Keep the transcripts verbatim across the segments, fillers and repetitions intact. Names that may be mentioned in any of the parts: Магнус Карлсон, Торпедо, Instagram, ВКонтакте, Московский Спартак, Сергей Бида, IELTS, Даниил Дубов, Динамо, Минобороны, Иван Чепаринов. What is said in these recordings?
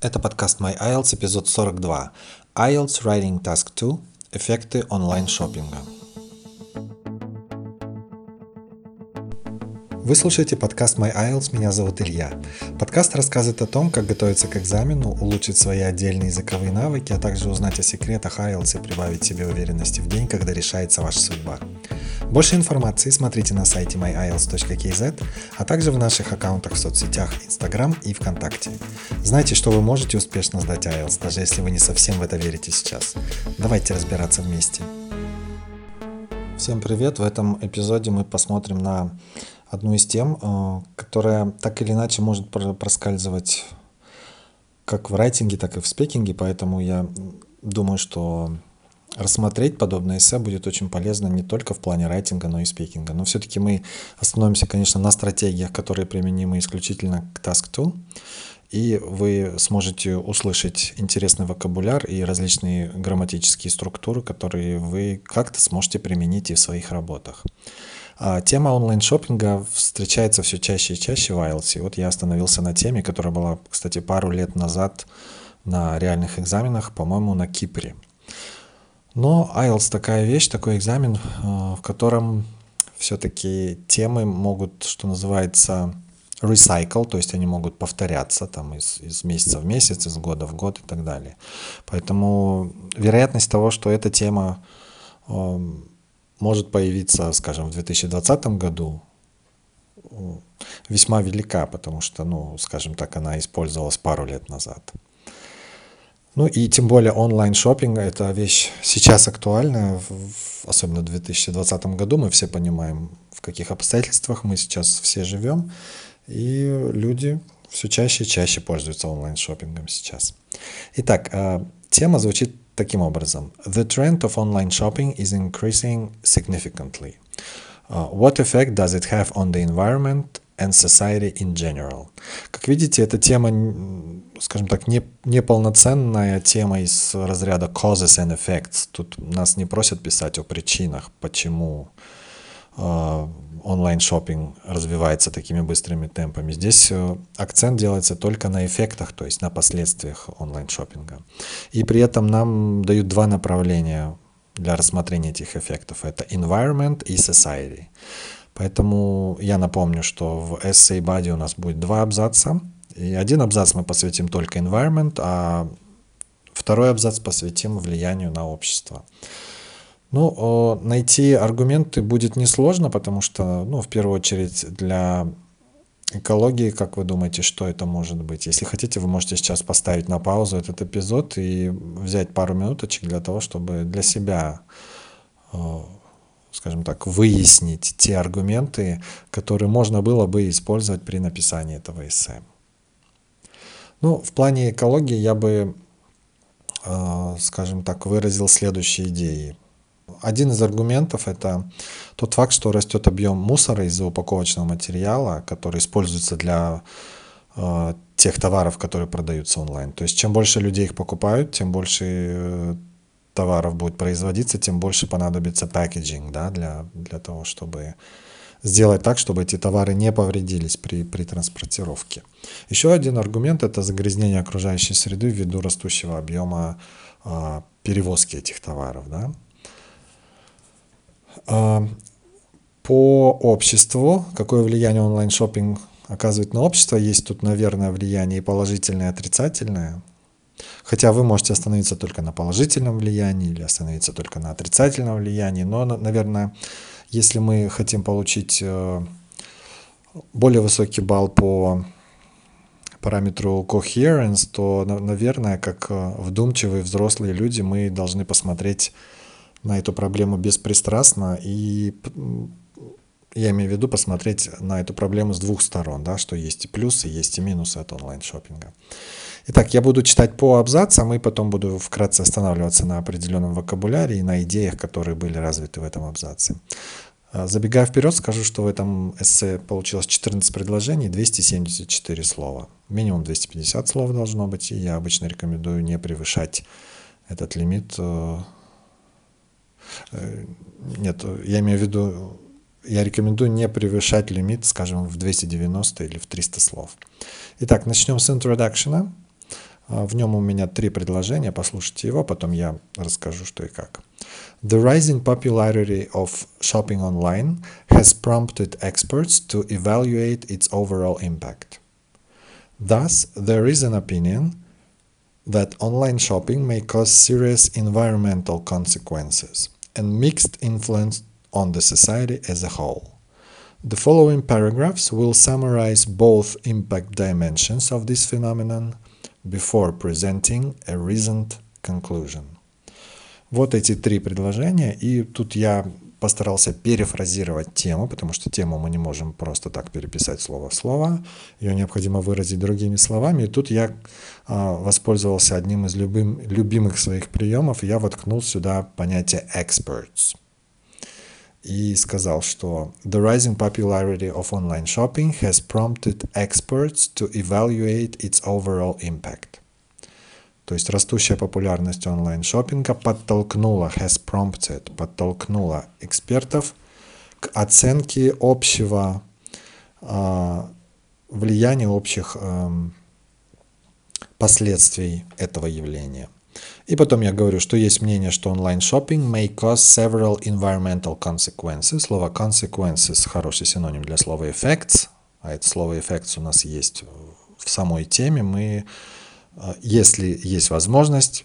Это подкаст My ай и эл ти эс, эпизод сорок два. ай и эл ти эс Writing Task два. Эффекты онлайн-шоппинга. Вы слушаете подкаст My ай и эл ти эс, меня зовут Илья. Подкаст рассказывает о том, как готовиться к экзамену, улучшить свои отдельные языковые навыки, а также узнать о секретах ай и эл ти эс и прибавить себе уверенности в день, когда решается ваша судьба. Больше информации смотрите на сайте май ай и эл ти эс точка кей зет, а также в наших аккаунтах в соцсетях Instagram и ВКонтакте. Знайте, что вы можете успешно сдать ай и эл ти эс, даже если вы не совсем в это верите сейчас. Давайте разбираться вместе. Всем привет! В этом эпизоде мы посмотрим на одну из тем, которая так или иначе может проскальзывать как в райтинге, так и в спикинге, поэтому я думаю, что рассмотреть подобное эссе будет очень полезно не только в плане райтинга, но и спикинга. Но все-таки мы остановимся, конечно, на стратегиях, которые применимы исключительно к Task два, и вы сможете услышать интересный вокабуляр и различные грамматические структуры, которые вы как-то сможете применить и в своих работах. Тема онлайн-шоппинга встречается все чаще и чаще в ай и эл ти эс. Вот я остановился на теме, которая была, кстати, пару лет назад на реальных экзаменах, по-моему, на Кипре. Но ай и эл ти эс такая вещь, такой экзамен, в котором все-таки темы могут, что называется, recycle, то есть они могут повторяться там из, из месяца в месяц, из года в год и так далее. Поэтому вероятность того, что эта тема э, может появиться, скажем, в две тысячи двадцатом году, весьма велика, потому что, ну, скажем так, она использовалась пару лет назад. Ну и тем более онлайн-шоппинг – это вещь сейчас актуальна, особенно в две тысячи двадцатом году. Мы все понимаем, в каких обстоятельствах мы сейчас все живем, и люди все чаще и чаще пользуются онлайн-шоппингом сейчас. Итак, тема звучит таким образом. The trend of online shopping is increasing significantly. What effect does it have on the environment and society in general? Как видите, эта тема, скажем так, не, неполноценная тема из разряда causes and effects. Тут нас не просят писать о причинах, почему э, онлайн-шоппинг развивается такими быстрыми темпами. Здесь акцент делается только на эффектах, то есть на последствиях онлайн-шоппинга. И при этом нам дают два направления для рассмотрения этих эффектов. Это environment и society. Поэтому я напомню, что в essay body у нас будет два абзаца. И один абзац мы посвятим только environment, а второй абзац посвятим влиянию на общество. Ну, найти аргументы будет несложно, потому что, ну, в первую очередь, для экологии, как вы думаете, что это может быть? Если хотите, вы можете сейчас поставить на паузу этот эпизод и взять пару минуточек для того, чтобы для себя, скажем так, выяснить те аргументы, которые можно было бы использовать при написании этого эссе. Ну, в плане экологии я бы, э, скажем так, выразил следующие идеи. Один из аргументов – это тот факт, что растет объем мусора из-за упаковочного материала, который используется для э, тех товаров, которые продаются онлайн. То есть чем больше людей их покупают, тем больше э, товаров будет производиться, тем больше понадобится пакетинг, да, для, для того, чтобы сделать так, чтобы эти товары не повредились при, при транспортировке. Еще один аргумент – это загрязнение окружающей среды ввиду растущего объема э, перевозки этих товаров. Да. Э, по обществу, какое влияние онлайн-шоппинг оказывает на общество, есть тут, наверное, влияние и положительное, и отрицательное. Хотя вы можете остановиться только на положительном влиянии или остановиться только на отрицательном влиянии, но, наверное, если мы хотим получить более высокий балл по параметру coherence, то, наверное, как вдумчивые взрослые люди, мы должны посмотреть на эту проблему беспристрастно и, я имею в виду, посмотреть на эту проблему с двух сторон, да, что есть и плюсы, есть и минусы от онлайн-шоппинга. Итак, я буду читать по абзацам, и потом буду вкратце останавливаться на определенном вокабуляре и на идеях, которые были развиты в этом абзаце. Забегая вперед, скажу, что в этом эссе получилось четырнадцать предложений, двести семьдесят четыре слова. Минимум двести пятьдесят слов должно быть, и я обычно рекомендую не превышать этот лимит. Нет, я имею в виду, я рекомендую не превышать лимит, скажем, в двести девяносто или в триста слов. Итак, начнем с introduction. В нем у меня три предложения, послушайте его, потом я расскажу, что и как. The rising popularity of shopping online has prompted experts to evaluate its overall impact. Thus, there is an opinion that online shopping may cause serious environmental consequences and mixed influence on the society as a whole. The following paragraphs will summarize both impact dimensions of this phenomenon before presenting a recent conclusion. Вот эти три предложения, и тут я постарался перефразировать тему, потому что тему мы не можем просто так переписать слово в слово, ее необходимо выразить другими словами, и тут я а, воспользовался одним из любим, любимых своих приемов, я воткнул сюда понятие «experts». И сказал, что the rising popularity of online shopping has prompted experts to evaluate its overall impact. То есть растущая популярность онлайн-шоппинга подтолкнула, has prompted, подтолкнула экспертов к оценке общего э, влияния, общих э, последствий этого явления. И потом я говорю, что есть мнение, что онлайн-шоппинг may cause several environmental consequences. Слово consequences – хороший синоним для слова effects, а это слово effects у нас есть в самой теме. Мы, если есть возможность,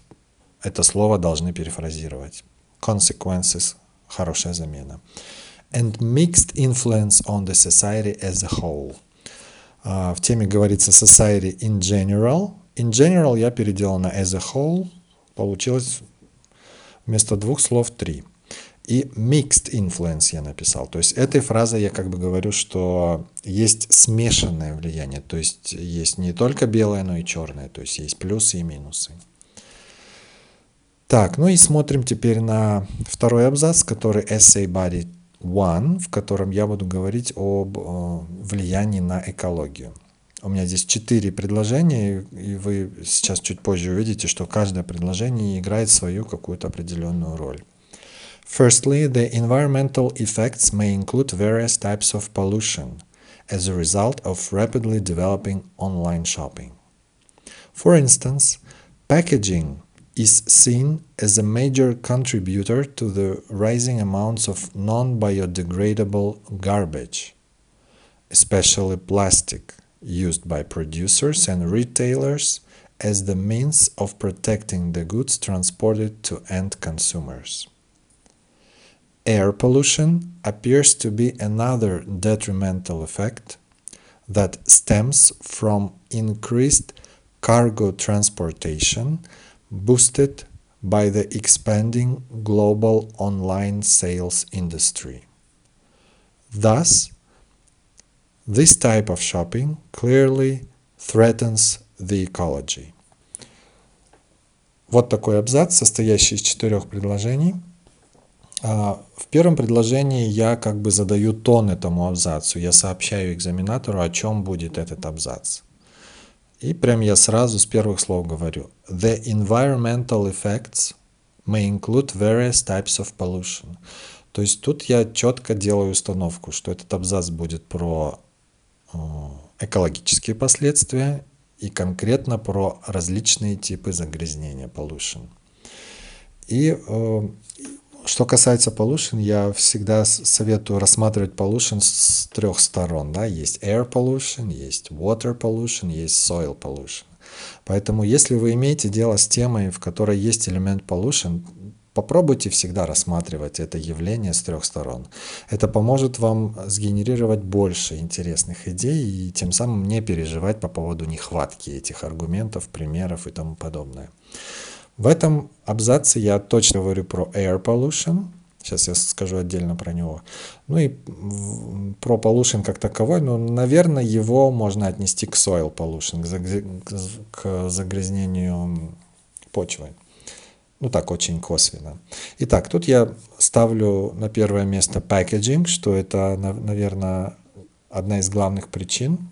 это слово должны перефразировать. Consequences – хорошая замена. And mixed influence on the society as a whole. В теме говорится society in general. In general я переделал на as a whole. Получилось вместо двух слов три. И mixed influence я написал. То есть этой фразой я как бы говорю, что есть смешанное влияние. То есть есть не только белое, но и черное. То есть есть плюсы и минусы. Так, ну и смотрим теперь на второй абзац, который Essay Body один, в котором я буду говорить об влиянии на экологию. У меня здесь четыре предложения, и вы сейчас чуть позже увидите, что каждое предложение играет свою какую-то определенную роль. Firstly, the environmental effects may include various types of pollution as a result of rapidly developing online shopping. For instance, packaging is seen as a major contributor to the rising amounts of non-biodegradable garbage, especially plastic, used by producers and retailers as the means of protecting the goods transported to end consumers. Air pollution appears to be another detrimental effect that stems from increased cargo transportation boosted by the expanding global online sales industry. Thus, this type of shopping clearly threatens the ecology. Вот такой абзац, состоящий из четырех предложений. В первом предложении я как бы задаю тон этому абзацу. Я сообщаю экзаменатору, о чем будет этот абзац. И прям я сразу с первых слов говорю. The environmental effects may include various types of pollution. То есть тут я четко делаю установку, что этот абзац будет про экологические последствия и конкретно про различные типы загрязнения pollution. И э, что касается pollution, я всегда советую рассматривать pollution с трех сторон. Да? Есть air pollution, есть water pollution, есть soil pollution. Поэтому если вы имеете дело с темой, в которой есть элемент pollution, попробуйте всегда рассматривать это явление с трех сторон. Это поможет вам сгенерировать больше интересных идей и тем самым не переживать по поводу нехватки этих аргументов, примеров и тому подобное. В этом абзаце я точно говорю про air pollution. Сейчас я скажу отдельно про него. Ну и про pollution как таковой, но, наверное, его можно отнести к soil pollution, к загрязнению почвы. Ну так, очень косвенно. Итак, тут я ставлю на первое место packaging, что это, наверное, одна из главных причин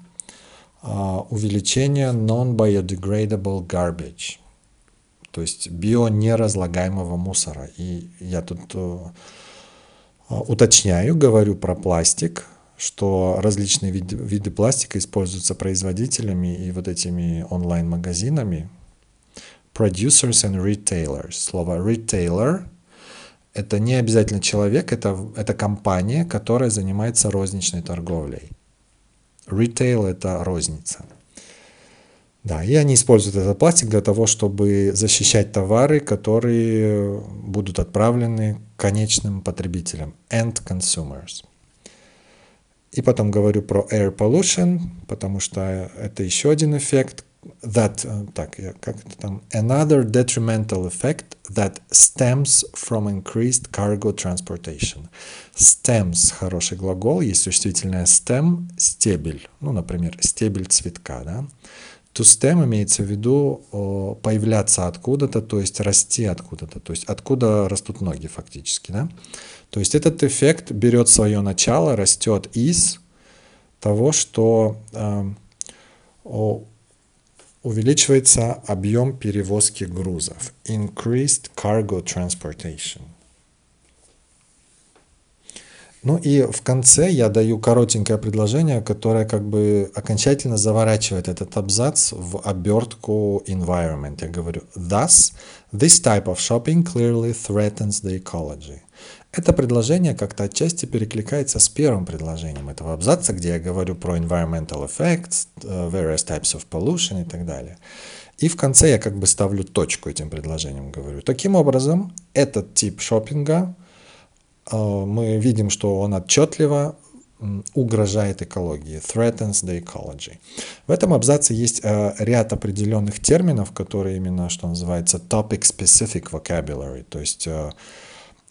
увеличения non-biodegradable garbage, то есть бионеразлагаемого мусора. И я тут уточняю, говорю про пластик, что различные виды, виды пластика используются производителями и вот этими онлайн-магазинами, Producers and retailers. Слово retailer – это не обязательно человек, это, это компания, которая занимается розничной торговлей. Retail – это розница. Да, и они используют этот пластик для того, чтобы защищать товары, которые будут отправлены конечным потребителям, end consumers. И потом говорю про air pollution, потому что это еще один эффект, that, так, как это там, another detrimental effect that stems from increased cargo transportation. Stems – хороший глагол, есть существительное stem – стебель, ну, например, стебель цветка, да. To stem имеется в виду появляться откуда-то, то есть расти откуда-то, то есть откуда растут ноги фактически. Да? То есть этот эффект берет свое начало, растет из того, что э, увеличивается объем перевозки грузов. Increased cargo transportation. Ну и в конце я даю коротенькое предложение, которое как бы окончательно заворачивает этот абзац в обертку environment. Я говорю, thus, this type of shopping clearly threatens the ecology. Это предложение как-то отчасти перекликается с первым предложением этого абзаца, где я говорю про environmental effects, various types of pollution и так далее. И в конце я как бы ставлю точку этим предложением, говорю. Таким образом, этот тип шопинга, мы видим, что он отчетливо угрожает экологии, threatens the ecology. В этом абзаце есть ряд определенных терминов, которые именно, что называется, topic-specific vocabulary, то есть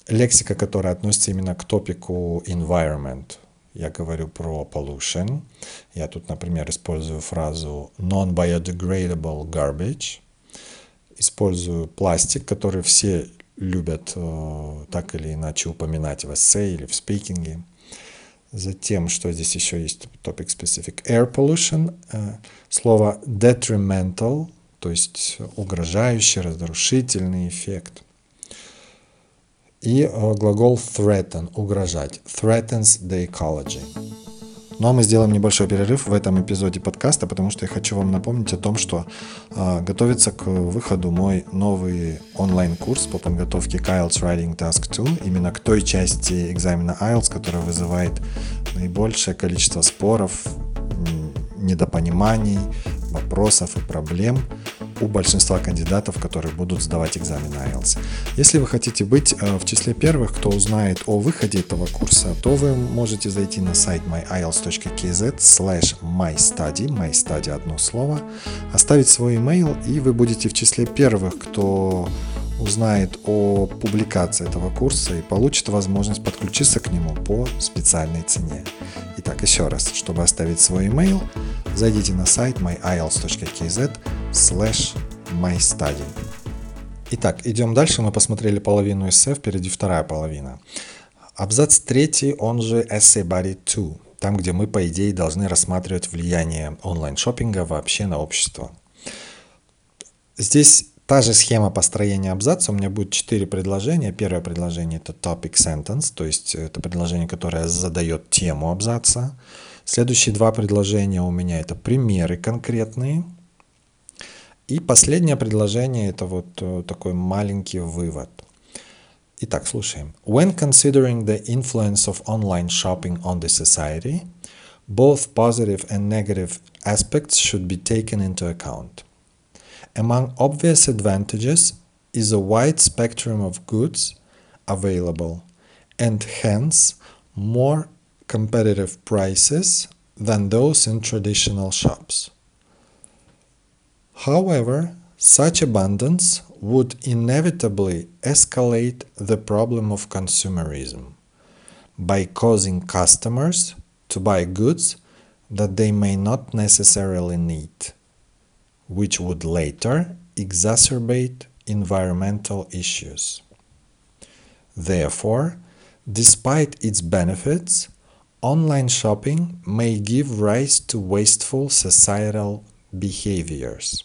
лексика, которая относится именно к топику environment. Я говорю про pollution. Я тут, например, использую фразу non-biodegradable garbage. Использую пластик, который все любят э, так или иначе упоминать в эссе или в спикинге. Затем, что здесь еще есть topic specific, air pollution, э, слово detrimental, то есть угрожающий, разрушительный эффект. И э, глагол threaten, угрожать, threatens the ecology. Ну а мы сделаем небольшой перерыв в этом эпизоде подкаста, потому что я хочу вам напомнить о том, что э, готовится к выходу мой новый онлайн-курс по подготовке к IELTS Writing Task два, именно к той части экзамена IELTS, которая вызывает наибольшее количество споров, недопониманий, вопросов и проблем у большинства кандидатов, которые будут сдавать экзамен IELTS. Если вы хотите быть в числе первых, кто узнает о выходе этого курса, то вы можете зайти на сайт май айлтс точка кей зет слэш май стади, mystudy одно слово, оставить свой email, и вы будете в числе первых, кто узнает о публикации этого курса и получит возможность подключиться к нему по специальной цене. Итак, еще раз, чтобы оставить свой email, зайдите на сайт май айлтс точка кей зет слэш май стади. Итак, идем дальше. Мы посмотрели половину эссе, впереди вторая половина. Абзац третий, он же Essay Body два, там, где мы, по идее, должны рассматривать влияние онлайн-шоппинга вообще на общество. Здесь та же схема построения абзаца, у меня будет четыре предложения. Первое предложение – это topic sentence, то есть это предложение, которое задает тему абзаца. Следующие два предложения у меня – это примеры конкретные. И последнее предложение – это вот такой маленький вывод. Итак, слушаем. When considering the influence of online shopping on the society, both positive and negative aspects should be taken into account. Among obvious advantages is a wide spectrum of goods available, and hence more competitive prices than those in traditional shops. However, such abundance would inevitably escalate the problem of consumerism by causing customers to buy goods that they may not necessarily need, which would later exacerbate environmental issues. Therefore, despite its benefits, online shopping may give rise to wasteful societal behaviors.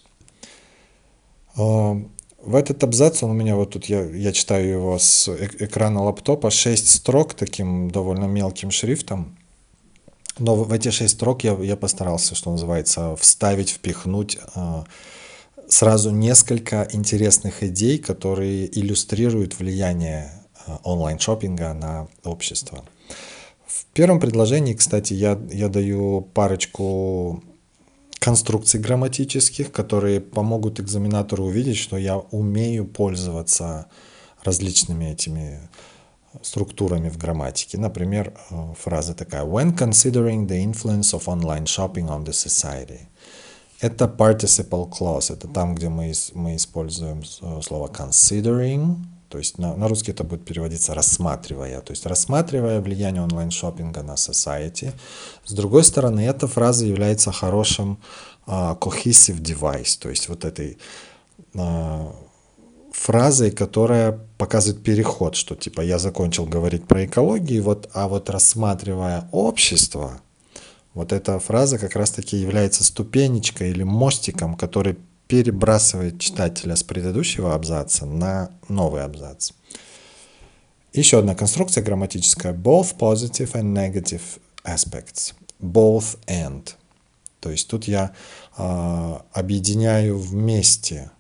Um, в этот абзац, он у меня вот тут, я, я читаю его с экрана лаптопа, шесть строк таким довольно мелким шрифтом. Но в эти шесть строк я, я постарался, что называется, вставить, впихнуть э, сразу несколько интересных идей, которые иллюстрируют влияние онлайн-шоппинга на общество. В первом предложении, кстати, я, я даю парочку конструкций грамматических, которые помогут экзаменатору увидеть, что я умею пользоваться различными этими структурами в грамматике. Например, фраза такая: When considering the influence of online shopping on the society. Это participle clause, это там, где мы, мы используем слово considering, то есть на, на русский это будет переводиться рассматривая, то есть рассматривая влияние онлайн-шоппинга на society. С другой стороны, эта фраза является хорошим uh, cohesive device, то есть вот этой uh, фразой, которая показывает переход, что типа я закончил говорить про экологию, вот, а вот рассматривая общество, вот эта фраза как раз-таки является ступенечкой или мостиком, который перебрасывает читателя с предыдущего абзаца на новый абзац. Еще одна конструкция грамматическая. Both positive and negative aspects. Both and. То есть тут я э, объединяю вместе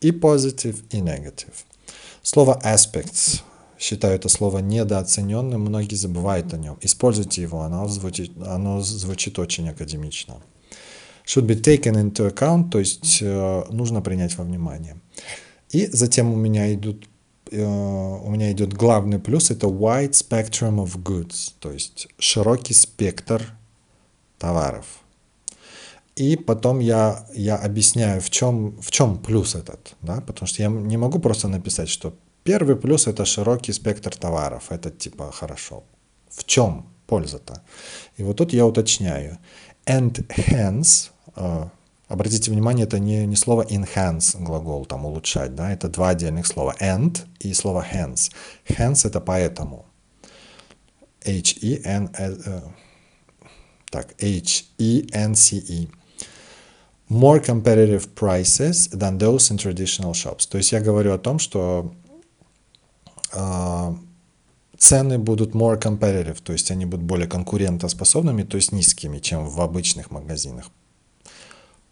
и positive, и negative. Слово aspects. Считаю это слово недооцененным, многие забывают о нем. Используйте его, оно звучит, оно звучит очень академично. Should be taken into account, то есть э, нужно принять во внимание. И затем у меня, идут, э, у меня идет главный плюс, это wide spectrum of goods, то есть широкий спектр товаров. И потом я, я объясняю, в чем, в чем плюс этот, да? Потому что я не могу просто написать, что первый плюс – это широкий спектр товаров. Это типа хорошо. В чем польза-то? И вот тут я уточняю. And hence, э, обратите внимание, это не, не слово enhance, глагол там улучшать, да, это два отдельных слова. And и слово hence. Hence – это поэтому. H-E-N-C-E. Так, H-E-N-C-E. More competitive prices than those in traditional shops. То есть я говорю о том, что Uh, цены будут more competitive, то есть они будут более конкурентоспособными, то есть низкими, чем в обычных магазинах.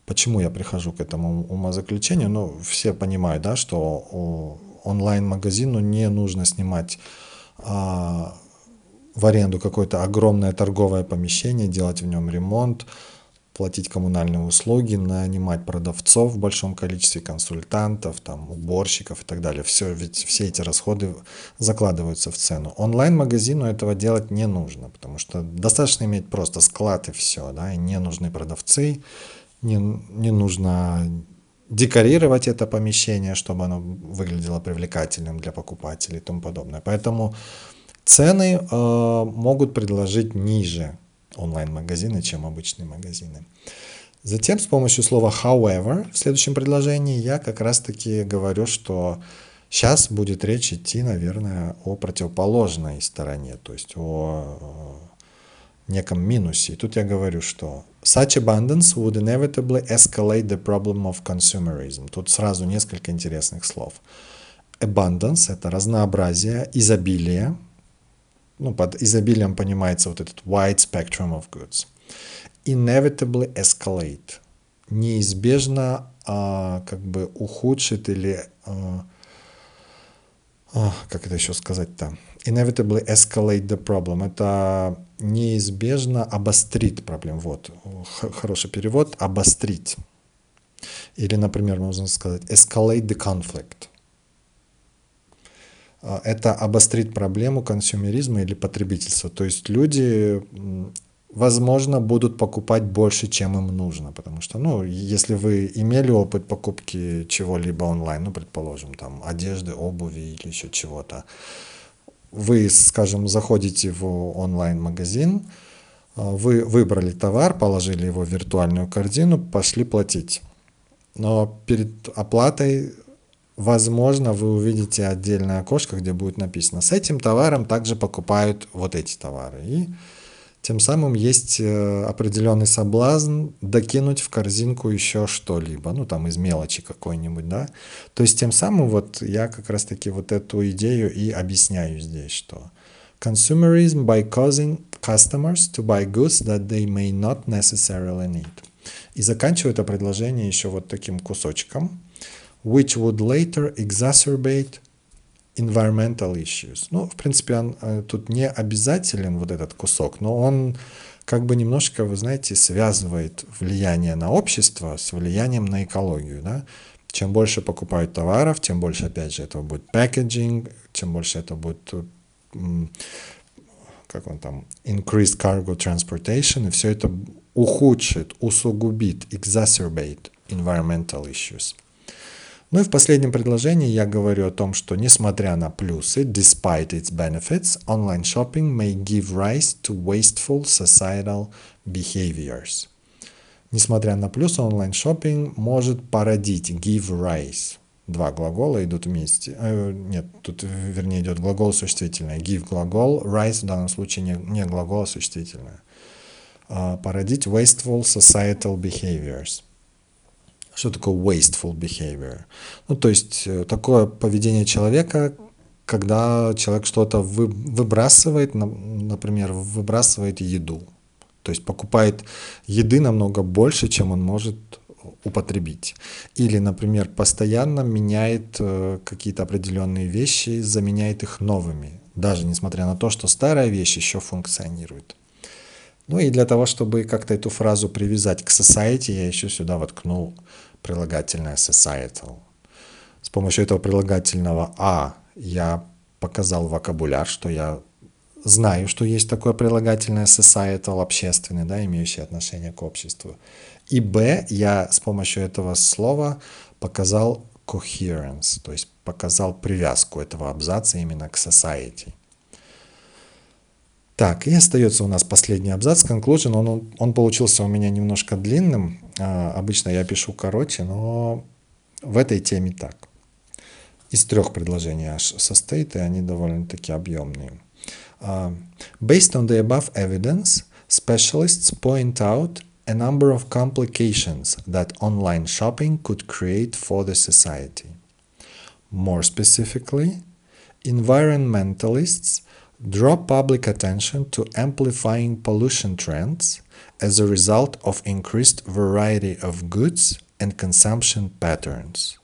Почему я прихожу к этому умозаключению? Ну, все понимают, да, что онлайн-магазину не нужно снимать uh, в аренду какое-то огромное торговое помещение, делать в нем ремонт, платить коммунальные услуги, нанимать продавцов в большом количестве, консультантов, там, уборщиков и так далее. Все, ведь все эти расходы закладываются в цену. Онлайн-магазину этого делать не нужно, потому что достаточно иметь просто склад и все, да, и не нужны продавцы, не, не нужно декорировать это помещение, чтобы оно выглядело привлекательным для покупателей и тому подобное. Поэтому цены э, могут предложить ниже онлайн-магазины, чем обычные магазины. Затем с помощью слова however в следующем предложении я как раз-таки говорю, что сейчас будет речь идти, наверное, о противоположной стороне, то есть о неком минусе. И тут я говорю, что such abundance would inevitably escalate the problem of consumerism. Тут сразу несколько интересных слов. Abundance – это разнообразие, изобилие. Ну, под изобилием понимается вот этот wide spectrum of goods. Inevitably escalate. Неизбежно а, как бы ухудшит или... А, а, как это еще сказать-то? Inevitably escalate the problem. Это неизбежно обострит проблему. Вот, хороший перевод. Обострить. Или, например, можно сказать escalate the conflict. Это обострит проблему консюмеризма или потребительства. То есть люди, возможно, будут покупать больше, чем им нужно. Потому что, ну, если вы имели опыт покупки чего-либо онлайн, ну, предположим, там, одежды, обуви или еще чего-то, вы, скажем, заходите в онлайн-магазин, вы выбрали товар, положили его в виртуальную корзину, пошли платить. Но перед оплатой... Возможно, вы увидите отдельное окошко, где будет написано: с этим товаром также покупают вот эти товары. И тем самым есть определенный соблазн докинуть в корзинку еще что-либо, ну там из мелочи какой-нибудь, да. То есть тем самым вот я как раз-таки вот эту идею и объясняю здесь, что consumerism by causing customers to buy goods that they may not necessarily need. И заканчиваю это предложение еще вот таким кусочком. Which would later exacerbate environmental issues. Ну, в принципе, он тут не обязателен, вот этот кусок, но он как бы немножко, вы знаете, связывает влияние на общество с влиянием на экологию, да? Чем больше покупают товаров, тем больше, опять же, этого будет packaging, чем больше это будет, как он там, increased cargo transportation, и все это ухудшит, усугубит, exacerbate environmental issues. Ну и в последнем предложении я говорю о том, что несмотря на плюсы, despite its benefits, online shopping may give rise to wasteful societal behaviors. Несмотря на плюсы, онлайн-шоппинг может породить, give rise. Два глагола идут вместе. Э, нет, тут вернее идет глагол существительное. Give глагол, rise в данном случае не, не глагол, а существительное. Э, породить wasteful societal behaviors. Что такое wasteful behavior? Ну, то есть, такое поведение человека, когда человек что-то вы, выбрасывает, например, выбрасывает еду. То есть, покупает еды намного больше, чем он может употребить. Или, например, постоянно меняет какие-то определенные вещи, заменяет их новыми, даже несмотря на то, что старая вещь еще функционирует. Ну и для того, чтобы как-то эту фразу привязать к society, я еще сюда воткнул прилагательное societal. С помощью этого прилагательного «а» я показал вокабуляр, что я знаю, что есть такое прилагательное societal, общественное, да, имеющее отношение к обществу. И «б» я с помощью этого слова показал coherence, то есть показал привязку этого абзаца именно к society. Так, и остается у нас последний абзац, conclusion. Он, он получился у меня немножко длинным. А, обычно я пишу короче, но в этой теме так. Из трех предложений аж состоит, и они довольно-таки объемные. Uh, based on the above evidence, specialists point out a number of complications that online shopping could create for the society. More specifically, environmentalists draw public attention to amplifying pollution trends as a result of increased variety of goods and consumption patterns.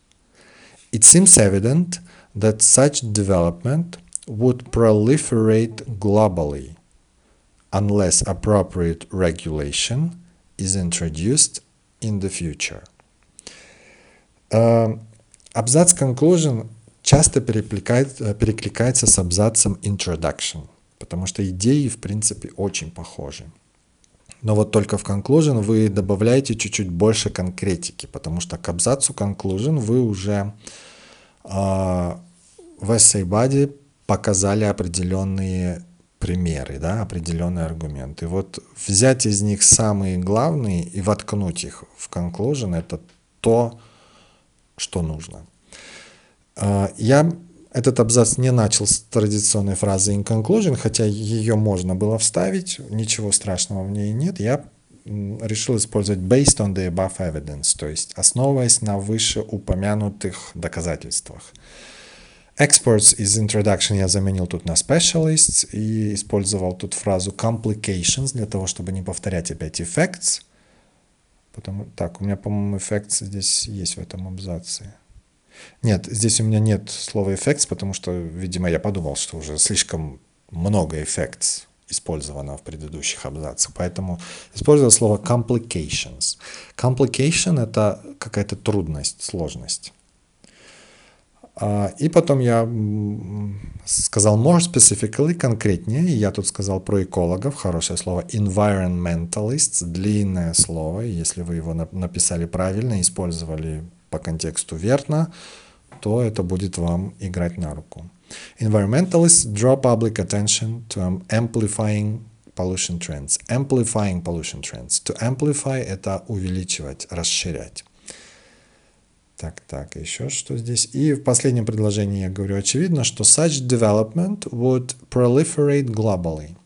It seems evident that such development would proliferate globally unless appropriate regulation is introduced in the future. Uh, абзац conclusion часто перекликается с абзацем introduction, потому что идеи, в принципе, очень похожи. Но вот только в conclusion вы добавляете чуть-чуть больше конкретики, потому что к абзацу conclusion вы уже э, в essay body показали определенные примеры, да, определенные аргументы. Вот взять из них самые главные и воткнуть их в conclusion – это то, что нужно. Я этот абзац не начал с традиционной фразы in conclusion, хотя ее можно было вставить, ничего страшного в ней нет. Я решил использовать based on the above evidence, то есть основываясь на вышеупомянутых доказательствах. Experts из introduction я заменил тут на specialists и использовал тут фразу complications для того, чтобы не повторять опять effects. Потому, так, у меня, по-моему, effects здесь есть в этом абзаце. Нет, здесь у меня нет слова effects, потому что, видимо, я подумал, что уже слишком много effects использовано в предыдущих абзацах. Поэтому использовал слово complications. Complication – это какая-то трудность, сложность. И потом я сказал more specifically, конкретнее. Я тут сказал про экологов, хорошее слово environmentalists, длинное слово. Если вы его написали правильно, использовали по контексту верно, то это будет вам играть на руку. Environmentalists draw public attention to amplifying pollution trends. Amplifying pollution trends. To amplify – это увеличивать, расширять. Так, так, еще что здесь? И в последнем предложении я говорю, очевидно, что such development would proliferate globally.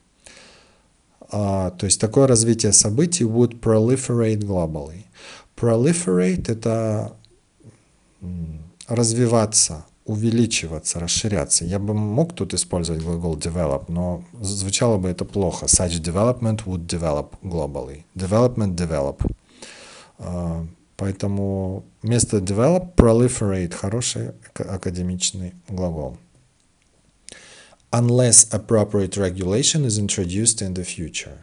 Uh, то есть такое развитие событий would proliferate globally. Proliferate – это развиваться, увеличиваться, расширяться. Я бы мог тут использовать глагол develop, но звучало бы это плохо. Such development would develop globally. Development – develop. Поэтому вместо develop proliferate — хороший академичный глагол. Unless appropriate regulation is introduced in the future.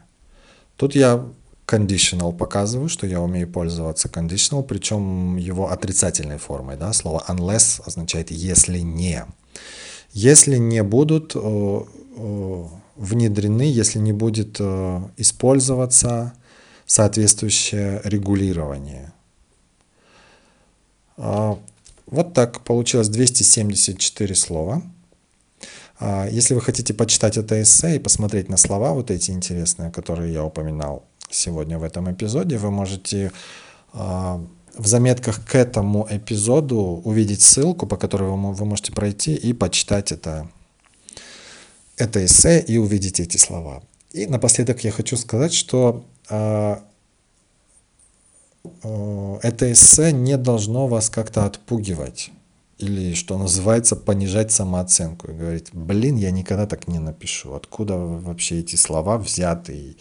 Тут я conditional показываю, что я умею пользоваться conditional, причем его отрицательной формой. Да? Слово unless означает «если не». Если не будут э, э, внедрены, если не будет э, использоваться соответствующее регулирование. Э, вот так получилось двести семьдесят четыре слова. Если вы хотите почитать это эссе и посмотреть на слова вот эти интересные, которые я упоминал сегодня в этом эпизоде, вы можете в заметках к этому эпизоду увидеть ссылку, по которой вы можете пройти и почитать это, это эссе и увидеть эти слова. И напоследок я хочу сказать, что это эссе не должно вас как-то отпугивать. Или, что называется, понижать самооценку и говорить: блин, я никогда так не напишу. Откуда вообще эти слова взяты?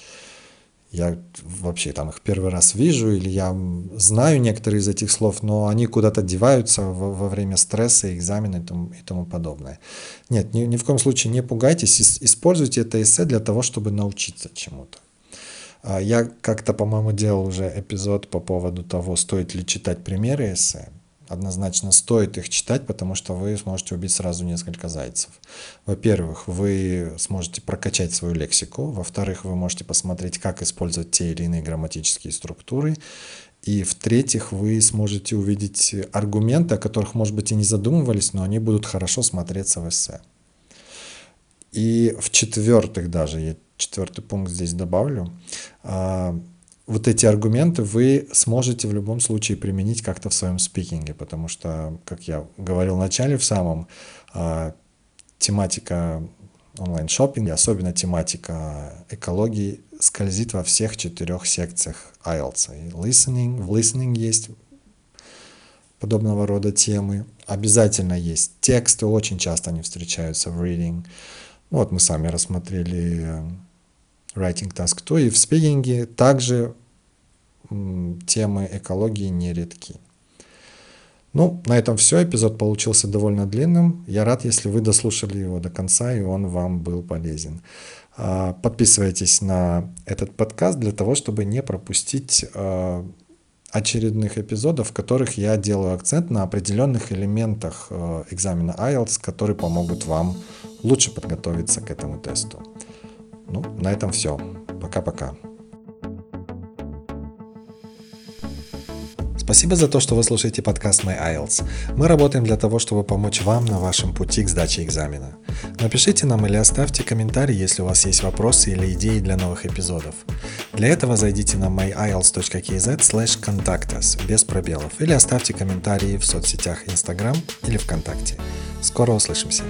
Я вообще там их первый раз вижу, или я знаю некоторые из этих слов, но они куда-то деваются во, во время стресса, экзамена и тому, и тому подобное. Нет, ни, ни в коем случае не пугайтесь, используйте это эссе для того, чтобы научиться чему-то. Я как-то, по-моему, делал уже эпизод по поводу того, стоит ли читать примеры эссе. Однозначно стоит их читать, потому что вы сможете убить сразу несколько зайцев. Во-первых, вы сможете прокачать свою лексику. Во-вторых, вы можете посмотреть, как использовать те или иные грамматические структуры. И в-третьих, вы сможете увидеть аргументы, о которых, может быть, и не задумывались, но они будут хорошо смотреться в эссе. И в-четвертых даже, я четвертый пункт здесь добавлю, вот эти аргументы вы сможете в любом случае применить как-то в своем спикинге, потому что, как я говорил в начале, в самом, тематика онлайн-шоппинга, особенно тематика экологии, скользит во всех четырех секциях айлтс. И listening, в listening есть подобного рода темы. Обязательно есть тексты, очень часто они встречаются в reading. Ну, вот мы сами рассмотрели Writing Task два, и в спикинге также м, темы экологии нередки. Ну, на этом все. Эпизод получился довольно длинным. Я рад, если вы дослушали его до конца, и он вам был полезен. А, подписывайтесь на этот подкаст для того, чтобы не пропустить а, очередных эпизодов, в которых я делаю акцент на определенных элементах а, экзамена айлтс, которые помогут вам лучше подготовиться к этому тесту. Ну, на этом все. Пока-пока. Спасибо за то, что вы слушаете подкаст My айлтс. Мы работаем для того, чтобы помочь вам на вашем пути к сдаче экзамена. Напишите нам или оставьте комментарий, если у вас есть вопросы или идеи для новых эпизодов. Для этого зайдите на май айлтс точка кей зет слэш контакт ас без пробелов или оставьте комментарии в соцсетях Instagram или ВКонтакте. Скоро услышимся.